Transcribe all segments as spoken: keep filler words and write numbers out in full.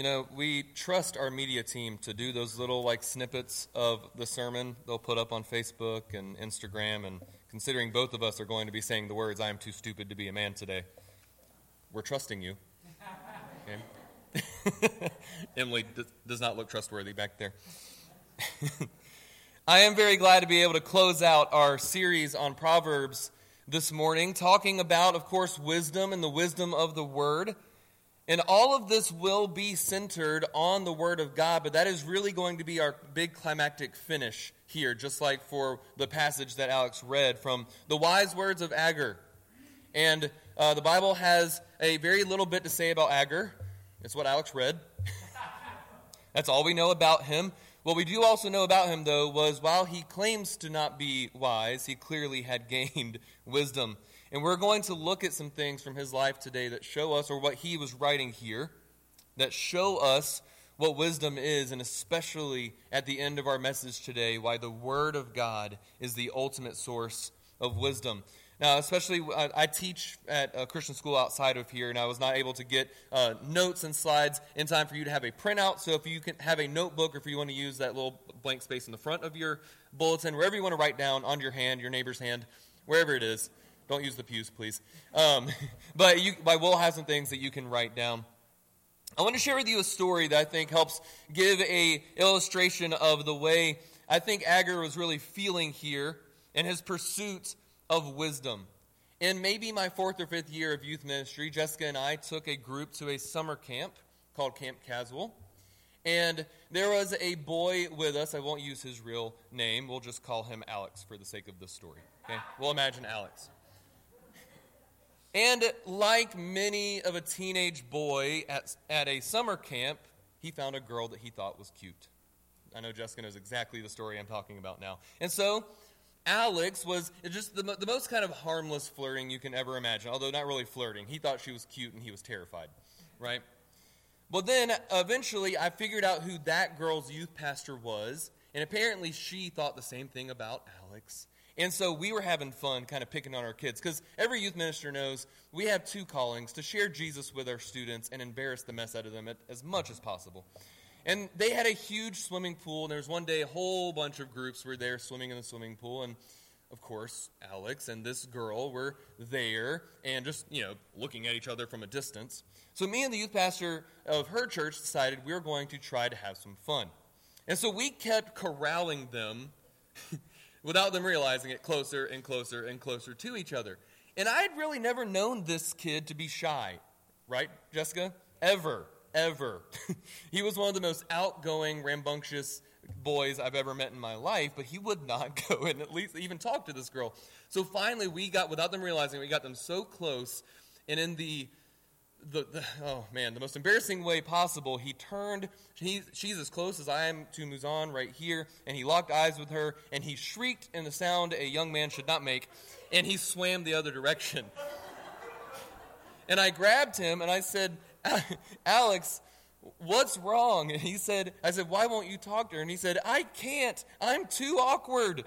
You know, we trust our media team to do those little, like, snippets of the sermon they'll put up on Facebook and Instagram, and considering both of us are going to be saying the words, I am too stupid to be a man today, we're trusting you. Okay. Emily d- does not look trustworthy back there. I am very glad to be able to close out our series on Proverbs this morning, talking about, of course, wisdom and the wisdom of the Word. And all of this will be centered on the Word of God, but that is really going to be our big climactic finish here, just like for the passage that Alex read from the wise words of Agur. And uh, the Bible has a very little bit to say about Agur. It's what Alex read. That's all we know about him. What we do also know about him, though, was while he claims to not be wise, he clearly had gained wisdom. And we're going to look at some things from his life today that show us, or what he was writing here, that show us what wisdom is, and especially at the end of our message today, why the Word of God is the ultimate source of wisdom. Now, especially, I teach at a Christian school outside of here, and I was not able to get uh, notes and slides in time for you to have a printout. So if you can have a notebook, or if you want to use that little blank space in the front of your bulletin, wherever you want to write down, on your hand, your neighbor's hand, wherever it is. Don't use the pews, please. Um, but you, but we'll have some things that you can write down. I want to share with you a story that I think helps give a illustration of the way I think Agur was really feeling here in his pursuit of wisdom. In maybe my fourth or fifth year of youth ministry, Jessica and I took a group to a summer camp called Camp Caswell. And there was a boy with us. I won't use his real name. We'll just call him Alex for the sake of this story. Okay? We'll imagine Alex. And like many of a teenage boy at at a summer camp, he found a girl that he thought was cute. I know Jessica knows exactly the story I'm talking about now. And so Alex was just the, the most kind of harmless flirting you can ever imagine, although not really flirting. He thought she was cute and he was terrified, right? Well, then eventually I figured out who that girl's youth pastor was, and apparently she thought the same thing about Alex. And so we were having fun kind of picking on our kids, because every youth minister knows we have two callings: to share Jesus with our students and embarrass the mess out of them as much as possible. And they had a huge swimming pool, and there was one day a whole bunch of groups were there swimming in the swimming pool, and of course Alex and this girl were there and just, you know, looking at each other from a distance. So me and the youth pastor of her church decided we were going to try to have some fun. And so we kept corralling them without them realizing it, closer and closer and closer to each other. And I had really never known this kid to be shy, right, Jessica? Ever, ever. He was one of the most outgoing, rambunctious boys I've ever met in my life, but he would not go and at least even talk to this girl. So finally we got, without them realizing, we got them so close, and in the, the, the oh man, the most embarrassing way possible, he turned, he, she's as close as I am to Muzan right here, and he locked eyes with her, and he shrieked in the sound a young man should not make, and he swam the other direction. And I grabbed him, and I said, Alex, what's wrong? And he said, I said, why won't you talk to her? And he said, I can't, I'm too awkward.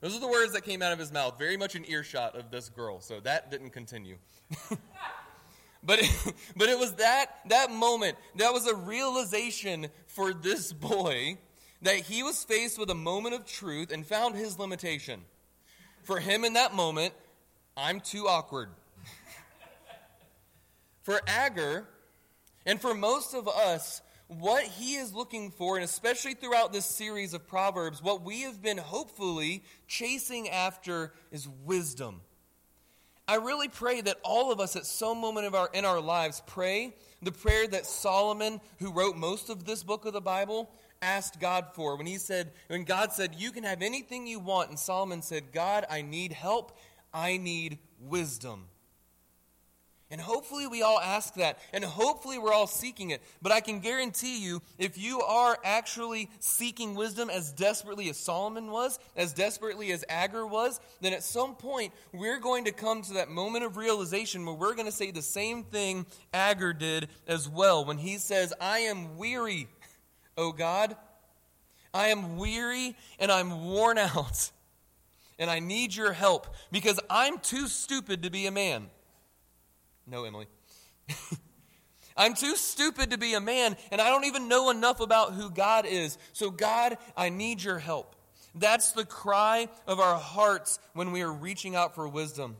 Those are the words that came out of his mouth, very much an earshot of this girl, so that didn't continue. But it, but it was that that moment, that was a realization for this boy, that he was faced with a moment of truth and found his limitation. For him in that moment, I'm too awkward. For Agur, and for most of us, what he is looking for, and especially throughout this series of Proverbs, what we have been hopefully chasing after is wisdom. I really pray that all of us at some moment of our in our lives pray the prayer that Solomon, who wrote most of this book of the Bible, asked God for. When he said, when God said, you can have anything you want, and Solomon said, God, I need help, I need wisdom. And hopefully we all ask that, and hopefully we're all seeking it. But I can guarantee you, if you are actually seeking wisdom as desperately as Solomon was, as desperately as Agur was, then at some point we're going to come to that moment of realization where we're going to say the same thing Agur did as well. When he says, I am weary, O God. I am weary and I'm worn out, and I need your help, because I'm too stupid to be a man. No, Emily. I'm too stupid to be a man, and I don't even know enough about who God is. So God, I need your help. That's the cry of our hearts when we are reaching out for wisdom.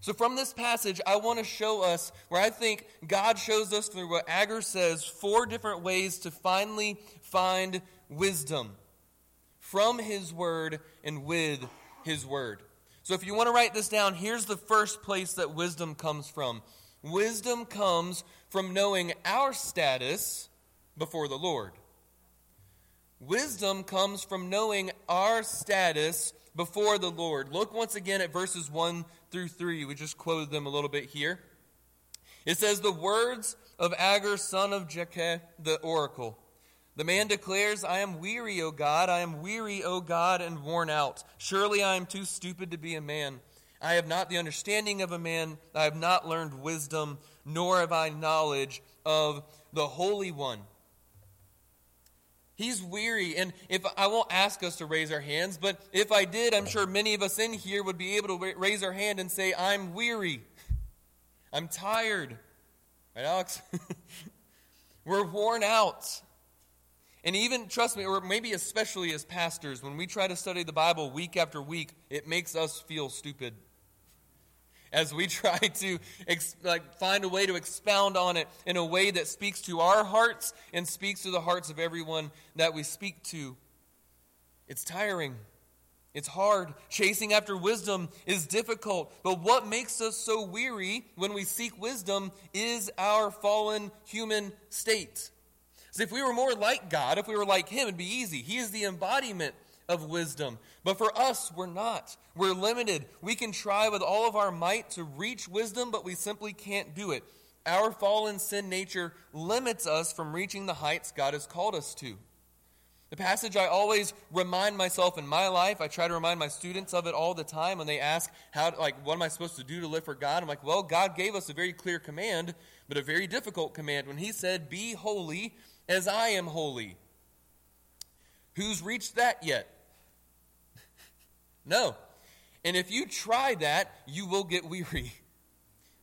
So from this passage, I want to show us where I think God shows us through what Agur says, four different ways to finally find wisdom from his word and with his word. So if you want to write this down, here's the first place that wisdom comes from. Wisdom comes from knowing our status before the Lord. Wisdom comes from knowing our status before the Lord. Look once again at verses one through three. We just quoted them a little bit here. It says, the words of Agur, son of Jekeh, the oracle. The man declares, I am weary, O God, I am weary, O God, and worn out. Surely I am too stupid to be a man. I have not the understanding of a man. I have not learned wisdom, nor have I knowledge of the Holy One. He's weary, and if I won't ask us to raise our hands, but if I did, I'm sure many of us in here would be able to raise our hand and say, I'm weary. I'm tired. Right, Alex? We're worn out. And even, trust me, or maybe especially as pastors, when we try to study the Bible week after week, it makes us feel stupid. As we try to ex- like find a way to expound on it in a way that speaks to our hearts and speaks to the hearts of everyone that we speak to. It's tiring. It's hard. Chasing after wisdom is difficult. But what makes us so weary when we seek wisdom is our fallen human state. So if we were more like God, if we were like Him, it'd be easy. He is the embodiment of wisdom. But for us, we're not. We're limited. We can try with all of our might to reach wisdom, but we simply can't do it. Our fallen sin nature limits us from reaching the heights God has called us to. The passage I always remind myself in my life, I try to remind my students of it all the time when they ask, "How? Like, what am I supposed to do to live for God?" I'm like, well, God gave us a very clear command, but a very difficult command when He said, be holy as I am holy. Who's reached that yet? No. And if you try that, you will get weary.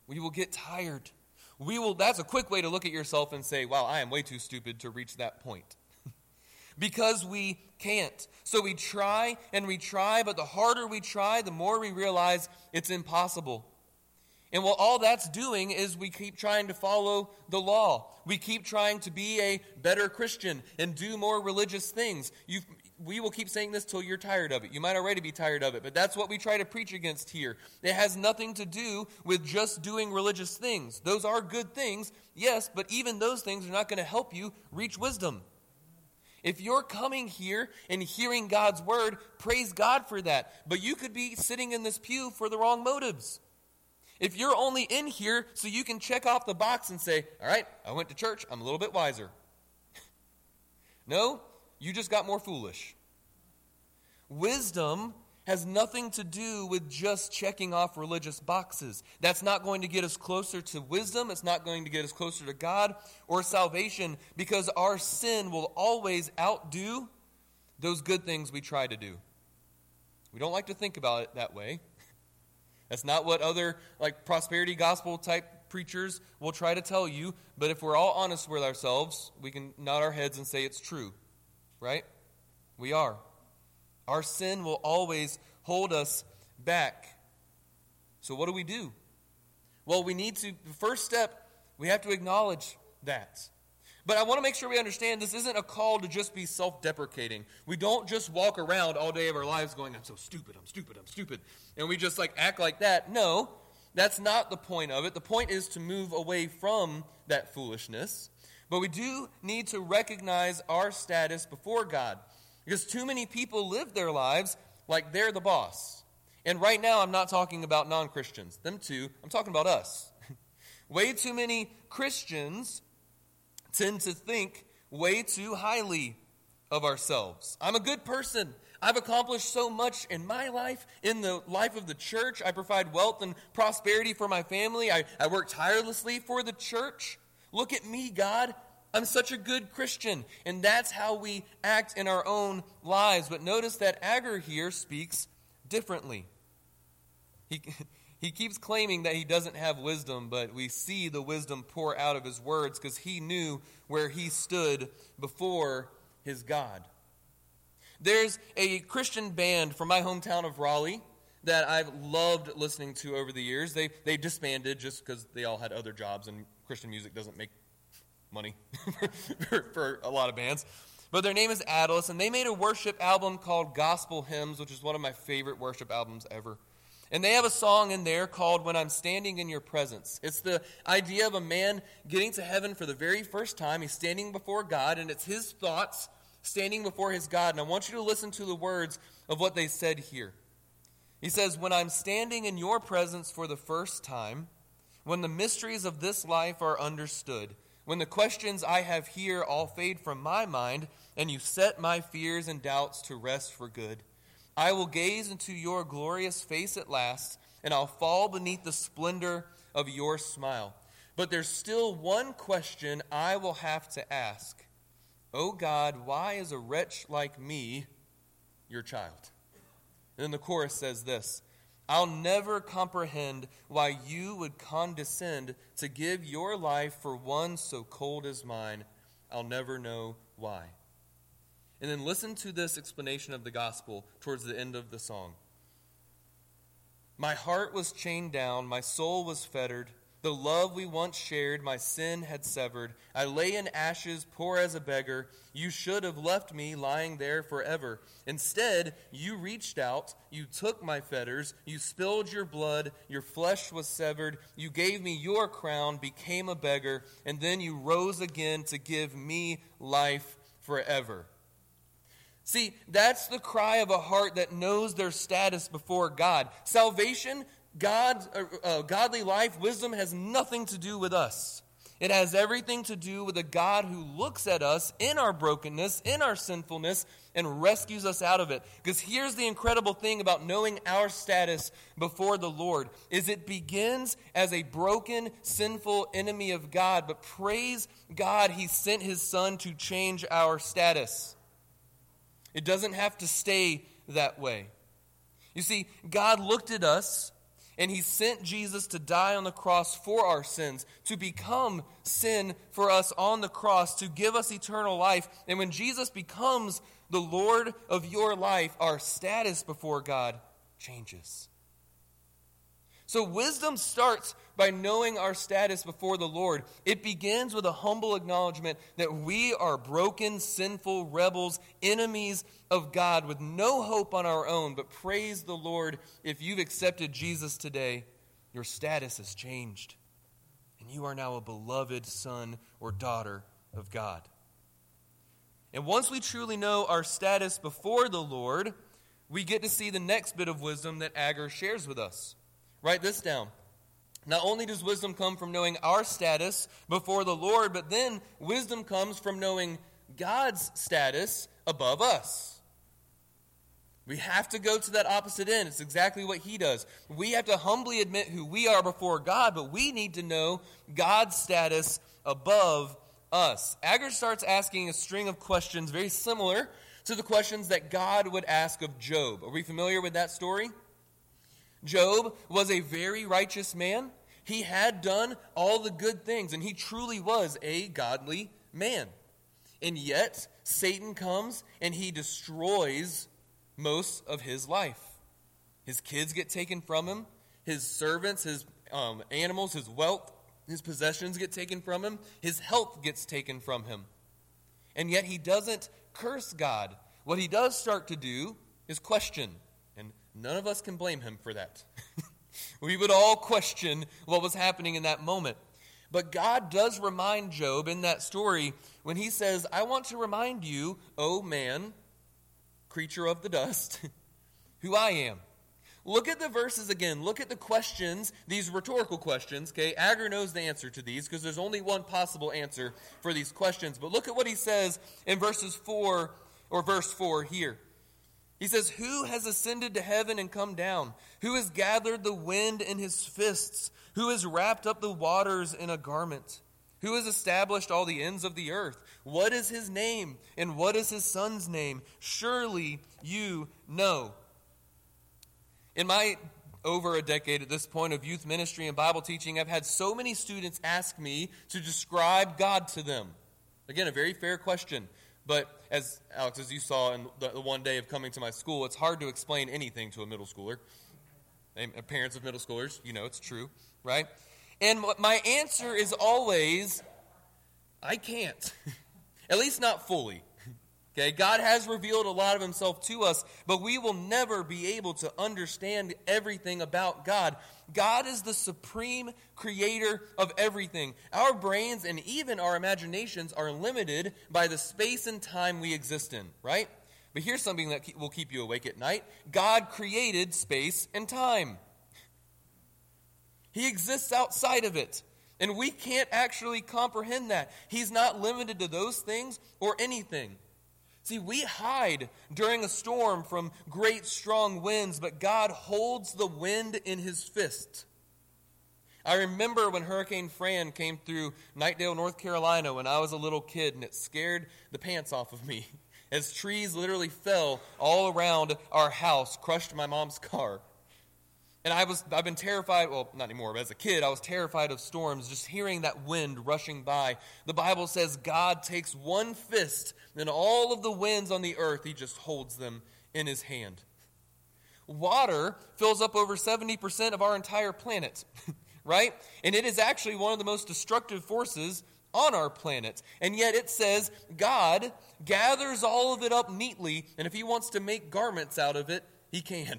We will get tired. We will. That's a quick way to look at yourself and say, wow, I am way too stupid to reach that point. Because we can't. So we try and we try, but the harder we try, the more we realize it's impossible. And what all that's doing is we keep trying to follow the law. We keep trying to be a better Christian and do more religious things. You've We will keep saying this till you're tired of it. You might already be tired of it, but that's what we try to preach against here. It has nothing to do with just doing religious things. Those are good things, yes, but even those things are not going to help you reach wisdom. If you're coming here and hearing God's word, praise God for that. But you could be sitting in this pew for the wrong motives. If you're only in here so you can check off the box and say, all right, I went to church, I'm a little bit wiser. No. You just got more foolish. Wisdom has nothing to do with just checking off religious boxes. That's not going to get us closer to wisdom. It's not going to get us closer to God or salvation, because our sin will always outdo those good things we try to do. We don't like to think about it that way. That's not what other like prosperity gospel type preachers will try to tell you. But if we're all honest with ourselves, we can nod our heads and say it's true. Right? We are. Our sin will always hold us back. So what do we do? Well, we need to, the first step, we have to acknowledge that. But I want to make sure we understand this isn't a call to just be self-deprecating. We don't just walk around all day of our lives going, I'm so stupid, I'm stupid, I'm stupid. And we just like act like that. No, that's not the point of it. The point is to move away from that foolishness. But we do need to recognize our status before God, because too many people live their lives like they're the boss. And right now, I'm not talking about non-Christians. Them too. I'm talking about us. Way too many Christians tend to think way too highly of ourselves. I'm a good person. I've accomplished so much in my life, in the life of the church. I provide wealth and prosperity for my family. I, I work tirelessly for the church. Look at me, God. I'm such a good Christian. And that's how we act in our own lives. But notice that Agur here speaks differently. He, He keeps claiming that he doesn't have wisdom, but we see the wisdom pour out of his words because he knew where he stood before his God. There's a Christian band from my hometown of Raleigh that I've loved listening to over the years. They they disbanded just because they all had other jobs, and Christian music doesn't make money for, for a lot of bands. But their name is Atlas, and they made a worship album called Gospel Hymns, which is one of my favorite worship albums ever. And they have a song in there called When I'm Standing in Your Presence. It's the idea of a man getting to heaven for the very first time. He's standing before God, and it's his thoughts standing before his God. And I want you to listen to the words of what they said here. He says, "When I'm standing in your presence for the first time, when the mysteries of this life are understood, when the questions I have here all fade from my mind, and you set my fears and doubts to rest for good, I will gaze into your glorious face at last, and I'll fall beneath the splendor of your smile. But there's still one question I will have to ask. Oh God, why is a wretch like me your child?" And then the chorus says this: "I'll never comprehend why you would condescend to give your life for one so cold as mine. I'll never know why." And then listen to this explanation of the gospel towards the end of the song. "My heart was chained down, my soul was fettered. The love we once shared, my sin had severed. I lay in ashes, poor as a beggar. You should have left me lying there forever. Instead, you reached out, you took my fetters, you spilled your blood, your flesh was severed, you gave me your crown, became a beggar, and then you rose again to give me life forever." See, that's the cry of a heart that knows their status before God. Salvation, God, uh, godly life, wisdom has nothing to do with us. It has everything to do with a God who looks at us in our brokenness, in our sinfulness, and rescues us out of it. Because here's the incredible thing about knowing our status before the Lord, is it begins as a broken, sinful enemy of God. But praise God, he sent his son to change our status. It doesn't have to stay that way. You see, God looked at us, and he sent Jesus to die on the cross for our sins, to become sin for us on the cross, to give us eternal life. And when Jesus becomes the Lord of your life, our status before God changes. So wisdom starts by knowing our status before the Lord. It begins with a humble acknowledgement that we are broken, sinful rebels, enemies of God with no hope on our own. But praise the Lord, if you've accepted Jesus today, your status has changed. And you are now a beloved son or daughter of God. And once we truly know our status before the Lord, we get to see the next bit of wisdom that Agur shares with us. Write this down. Not only does wisdom come from knowing our status before the Lord, but then wisdom comes from knowing God's status above us. We have to go to that opposite end. It's exactly what he does. We have to humbly admit who we are before God, but we need to know God's status above us. Agur starts asking a string of questions very similar to the questions that God would ask of Job. Are we familiar with that story? Job was a very righteous man. He had done all the good things, and he truly was a godly man. And yet, Satan comes and he destroys most of his life. His kids get taken from him. His servants, his um, animals, his wealth, his possessions get taken from him. His health gets taken from him. And yet he doesn't curse God. What he does start to do is question. None of us can blame him for that. We would all question what was happening in that moment. But God does remind Job in that story when he says, "I want to remind you, O man, creature of the dust, who I am." Look at the verses again. Look at the questions, these rhetorical questions. Okay, Agur knows the answer to these because there's only one possible answer for these questions. But look at what he says in verses four or verse four here. He says, "Who has ascended to heaven and come down? Who has gathered the wind in his fists? Who has wrapped up the waters in a garment? Who has established all the ends of the earth? What is his name? And what is his son's name? Surely you know." In my over a decade at this point of youth ministry and Bible teaching, I've had so many students ask me to describe God to them. Again, a very fair question. But as Alex, as you saw in the, the one day of coming to my school, it's hard to explain anything to a middle schooler. And parents of middle schoolers, you know it's true, right? And my answer is always, I can't. At least not fully. Okay, God has revealed a lot of himself to us, but we will never be able to understand everything about God. God is the supreme creator of everything. Our brains and even our imaginations are limited by the space and time we exist in, right? But here's something that will keep you awake at night. God created space and time. He exists outside of it. And we can't actually comprehend that. He's not limited to those things or anything. See, we hide during a storm from great strong winds, but God holds the wind in his fist. I remember when Hurricane Fran came through Knightdale, North Carolina, when I was a little kid, and it scared the pants off of me as trees literally fell all around our house, crushed my mom's car. And I was, I've been terrified, well, not anymore, but as a kid, I was terrified of storms, just hearing that wind rushing by. The Bible says God takes one fist, and all of the winds on the earth, he just holds them in his hand. Water fills up over seventy percent of our entire planet, right? And it is actually one of the most destructive forces on our planet. And yet it says God gathers all of it up neatly, and if he wants to make garments out of it, he can.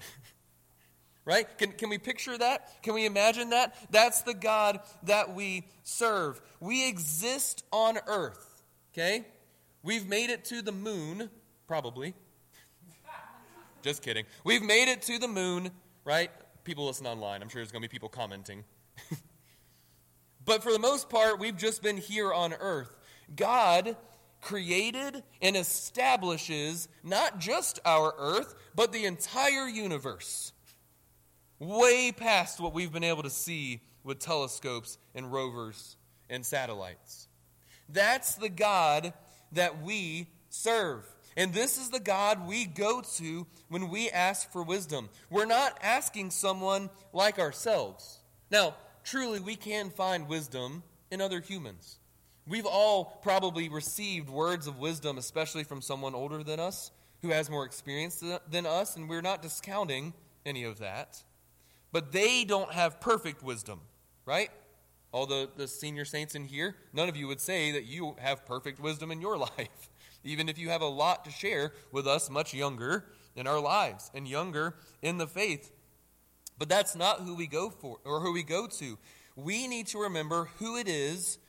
Right? Can can we picture that? Can we imagine that? That's the God that we serve. We exist on earth, okay? We've made it to the moon, probably. Just kidding. We've made it to the moon, right? People listen online. I'm sure there's going to be people commenting. But for the most part, we've just been here on earth. God created and establishes not just our earth, but the entire universe. Way past what we've been able to see with telescopes and rovers and satellites. That's the God that we serve. And this is the God we go to when we ask for wisdom. We're not asking someone like ourselves. Now, truly, we can find wisdom in other humans. We've all probably received words of wisdom, especially from someone older than us, who has more experience than us, and we're not discounting any of that. But they don't have perfect wisdom, right? All the, the senior saints in here, none of you would say that you have perfect wisdom in your life, even if you have a lot to share with us much younger in our lives and younger in the faith. But that's not who we go for or who we go to. We need to remember who it is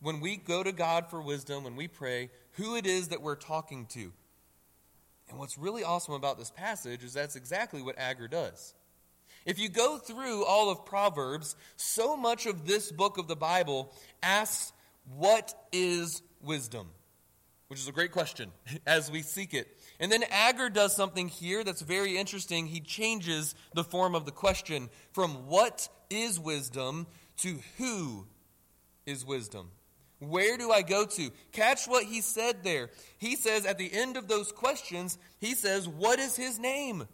when we go to God for wisdom, when we pray, who it is that we're talking to. And what's really awesome about this passage is that's exactly what Agur does. If you go through all of Proverbs, so much of this book of the Bible asks, what is wisdom? Which is a great question as we seek it. And then Agur does something here that's very interesting. He changes the form of the question from what is wisdom to who is wisdom? Where do I go to? Catch what he said there. He says at the end of those questions, he says, what is his name?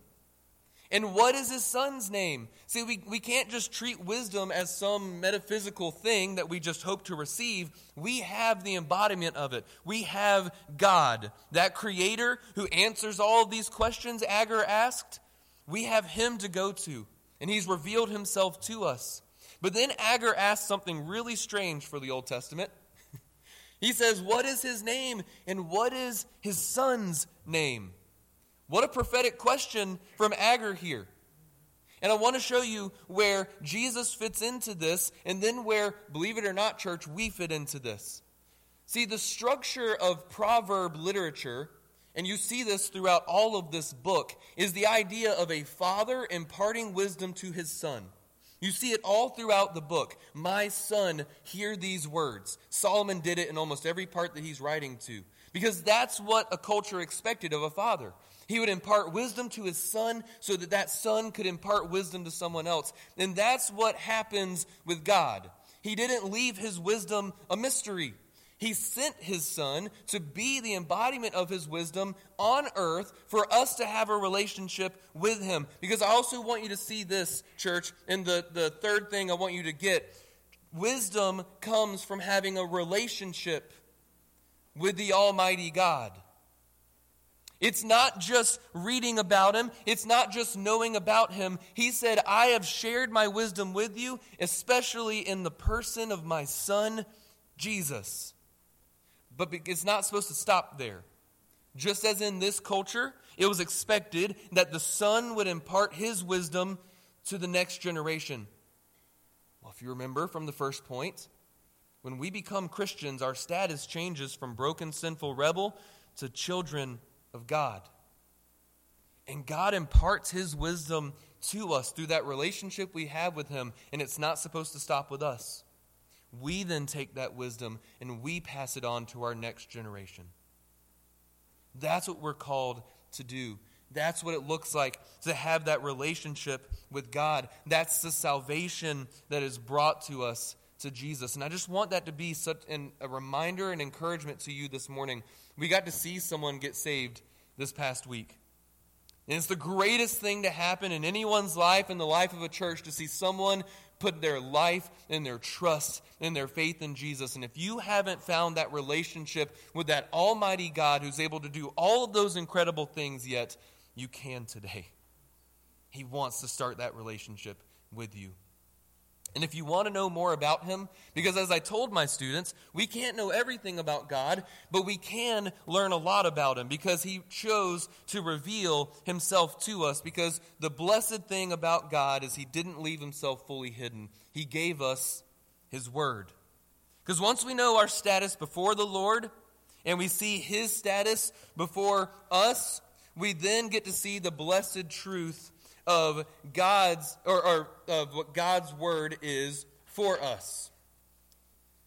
And what is his son's name? See, we, we can't just treat wisdom as some metaphysical thing that we just hope to receive. We have the embodiment of it. We have God, that creator who answers all of these questions Agur asked. We have him to go to, and he's revealed himself to us. But then Agur asks something really strange for the Old Testament. He says, what is his name and what is his son's name? What a prophetic question from Agur here. And I want to show you where Jesus fits into this and then where, believe it or not, church, we fit into this. See, the structure of proverb literature, and you see this throughout all of this book, is the idea of a father imparting wisdom to his son. You see it all throughout the book. My son, hear these words. Solomon did it in almost every part that he's writing to, because that's what a culture expected of a father. He would impart wisdom to his son so that that son could impart wisdom to someone else. And that's what happens with God. He didn't leave his wisdom a mystery. He sent his son to be the embodiment of his wisdom on earth for us to have a relationship with him. Because I also want you to see this, church, and the, the third thing I want you to get. Wisdom comes from having a relationship with the Almighty God. It's not just reading about him. It's not just knowing about him. He said, I have shared my wisdom with you, especially in the person of my son, Jesus. But it's not supposed to stop there. Just as in this culture, it was expected that the son would impart his wisdom to the next generation. Well, if you remember from the first point, when we become Christians, our status changes from broken, sinful rebel to children of God. And God imparts his wisdom to us through that relationship we have with him, and it's not supposed to stop with us. We then take that wisdom and we pass it on to our next generation. That's what we're called to do. That's what it looks like to have that relationship with God. That's the salvation that is brought to us to Jesus. And I just want that to be such an, a reminder and encouragement to you this morning. We got to see someone get saved this past week. And it's the greatest thing to happen in anyone's life, in the life of a church, to see someone put their life and their trust and their faith in Jesus. And if you haven't found that relationship with that Almighty God who's able to do all of those incredible things yet, you can today. He wants to start that relationship with you. And if you want to know more about him, because as I told my students, we can't know everything about God, but we can learn a lot about him because he chose to reveal himself to us, because the blessed thing about God is he didn't leave himself fully hidden. He gave us his word. Because once we know our status before the Lord and we see his status before us, we then get to see the blessed truth of God's or, or of what God's word is for us.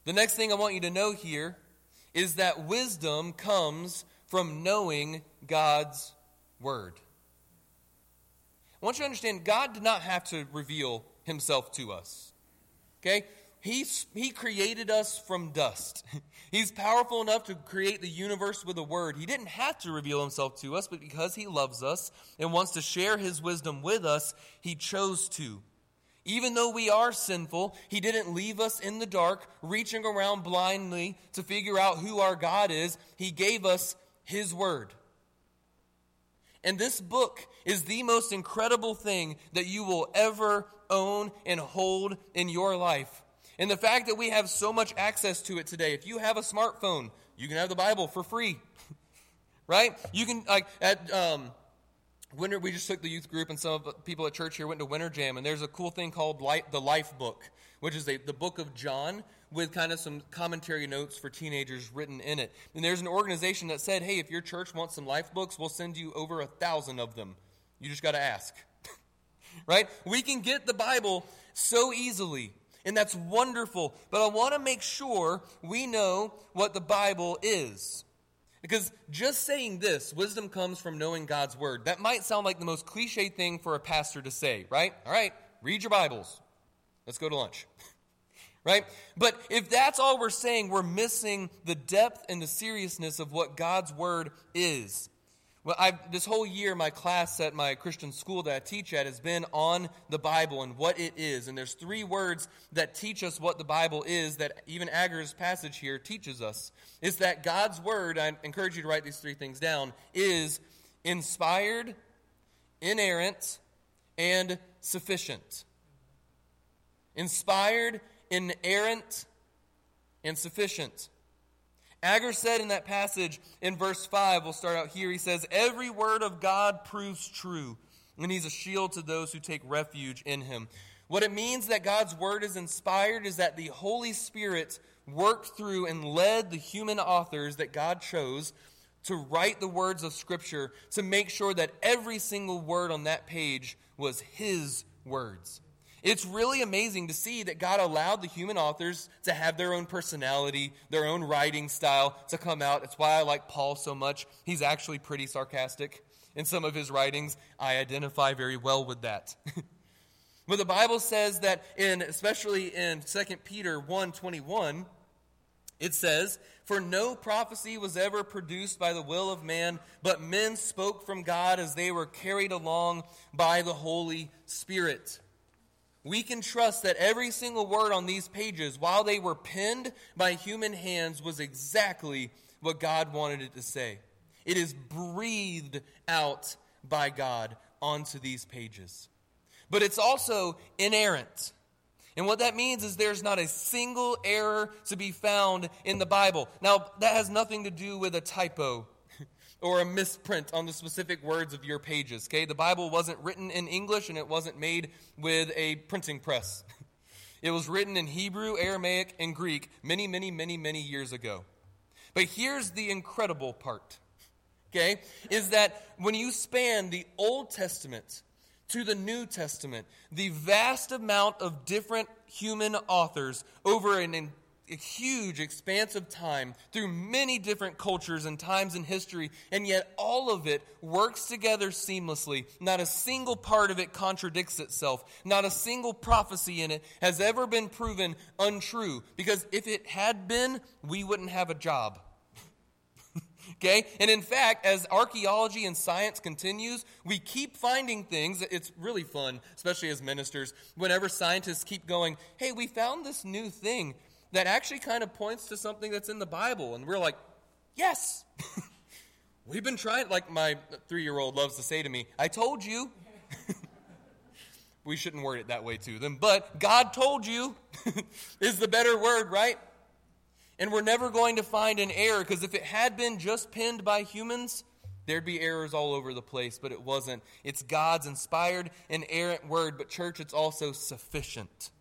The next thing I want you to know here is that wisdom comes from knowing God's word. I want you to understand, God did not have to reveal himself to us. Okay? He, he created us from dust. He's powerful enough to create the universe with a word. He didn't have to reveal himself to us, but because he loves us and wants to share his wisdom with us, he chose to. Even though we are sinful, he didn't leave us in the dark, reaching around blindly to figure out who our God is. He gave us his word. And this book is the most incredible thing that you will ever own and hold in your life. And the fact that we have so much access to it today, if you have a smartphone, you can have the Bible for free, right? You can, like, at um, Winter, we just took the youth group, and some of the people at church here went to Winter Jam, and there's a cool thing called Life, the Life Book, which is a, the book of John with kind of some commentary notes for teenagers written in it. And there's an organization that said, hey, if your church wants some life books, we'll send you over a thousand of them. You just got to ask, right? We can get the Bible so easily. And that's wonderful. But I want to make sure we know what the Bible is. Because just saying this, wisdom comes from knowing God's word, that might sound like the most cliche thing for a pastor to say, right? All right, read your Bibles. Let's go to lunch. Right? But if that's all we're saying, we're missing the depth and the seriousness of what God's word is. Well, I've, this whole year, my class at my Christian school that I teach at has been on the Bible and what it is. And there's three words that teach us what the Bible is that even Agur's passage here teaches us. It's that God's word, I encourage you to write these three things down, is inspired, inerrant, and sufficient. Inspired, inerrant, and sufficient. Agur said in that passage in verse five, we'll start out here, he says, every word of God proves true, and he's a shield to those who take refuge in him. What it means that God's word is inspired is that the Holy Spirit worked through and led the human authors that God chose to write the words of Scripture to make sure that every single word on that page was his words. It's really amazing to see that God allowed the human authors to have their own personality, their own writing style to come out. It's why I like Paul so much. He's actually pretty sarcastic in some of his writings. I identify very well with that. But the Bible says that, in, especially in Second Peter one twenty-one, It says, "For no prophecy was ever produced by the will of man, but men spoke from God as they were carried along by the Holy Spirit." We can trust that every single word on these pages, while they were penned by human hands, was exactly what God wanted it to say. It is breathed out by God onto these pages. But it's also inerrant. And what that means is there's not a single error to be found in the Bible. Now, that has nothing to do with a typo or a misprint on the specific words of your pages, okay? The Bible wasn't written in English, and it wasn't made with a printing press. It was written in Hebrew, Aramaic, and Greek many, many, many, many years ago. But here's the incredible part, okay, is that when you span the Old Testament to the New Testament, the vast amount of different human authors over an entire a huge expanse of time through many different cultures and times in history, and yet all of it works together seamlessly. Not a single part of it contradicts itself. Not a single prophecy in it has ever been proven untrue, because if it had been, we wouldn't have a job. Okay? And in fact, as archaeology and science continues, we keep finding things. It's really fun, especially as ministers, whenever scientists keep going, "Hey, we found this new thing that actually kind of points to something that's in the Bible." And we're like, yes, we've been trying. Like my three-year-old loves to say to me, "I told you." We shouldn't word it that way to them, but "God told you" is the better word, right? And we're never going to find an error, because if it had been just penned by humans, there'd be errors all over the place, but it wasn't. It's God's inspired and errant word, but church, it's also sufficient.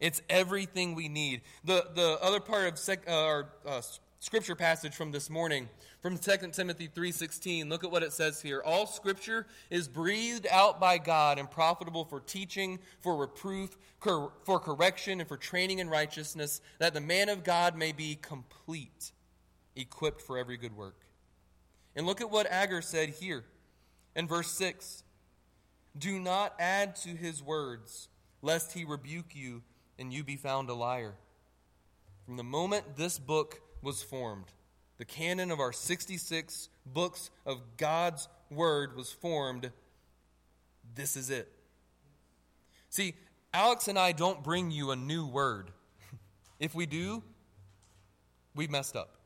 It's everything we need. The the other part of sec, uh, our uh, scripture passage from this morning, from Second Timothy three sixteen, look at what it says here. "All scripture is breathed out by God and profitable for teaching, for reproof, cor- for correction, and for training in righteousness, that the man of God may be complete, equipped for every good work." And look at what Agur said here in verse six. "Do not add to his words, lest he rebuke you and you be found a liar." From the moment this book was formed, the canon of our sixty-six books of God's Word was formed, this is it. See, Alex and I don't bring you a new word. If we do, we've messed up.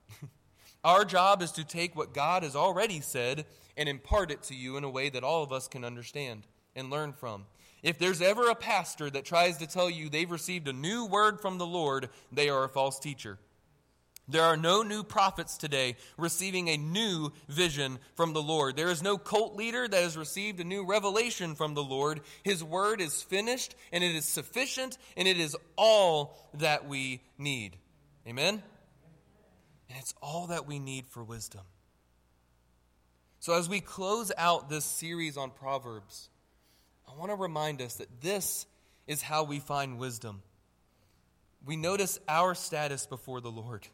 Our job is to take what God has already said and impart it to you in a way that all of us can understand and learn from. If there's ever a pastor that tries to tell you they've received a new word from the Lord, they are a false teacher. There are no new prophets today receiving a new vision from the Lord. There is no cult leader that has received a new revelation from the Lord. His word is finished, and it is sufficient, and it is all that we need. Amen? And it's all that we need for wisdom. So as we close out this series on Proverbs, I want to remind us that this is how we find wisdom. We notice our status before the Lord.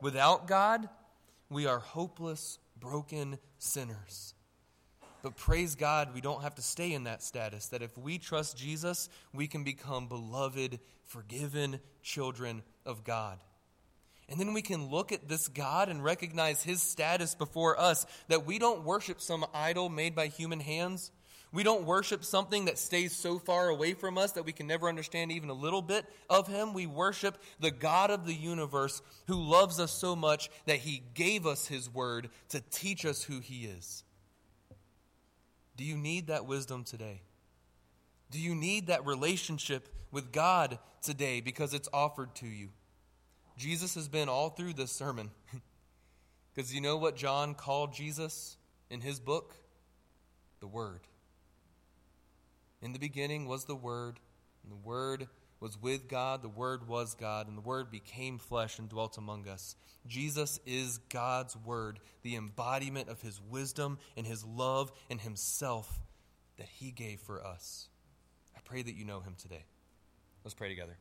Without God, we are hopeless, broken sinners. But praise God, we don't have to stay in that status, that if we trust Jesus, we can become beloved, forgiven children of God. And then we can look at this God and recognize his status before us, that we don't worship some idol made by human hands. We don't worship something that stays so far away from us that we can never understand even a little bit of him. We worship the God of the universe, who loves us so much that he gave us his word to teach us who he is. Do you need that wisdom today? Do you need that relationship with God today, because it's offered to you? Jesus has been all through this sermon. Because you know what John called Jesus in his book? The Word. In the beginning was the Word, and the Word was with God, the Word was God, and the Word became flesh and dwelt among us. Jesus is God's Word, the embodiment of his wisdom and his love and himself that he gave for us. I pray that you know him today. Let's pray together.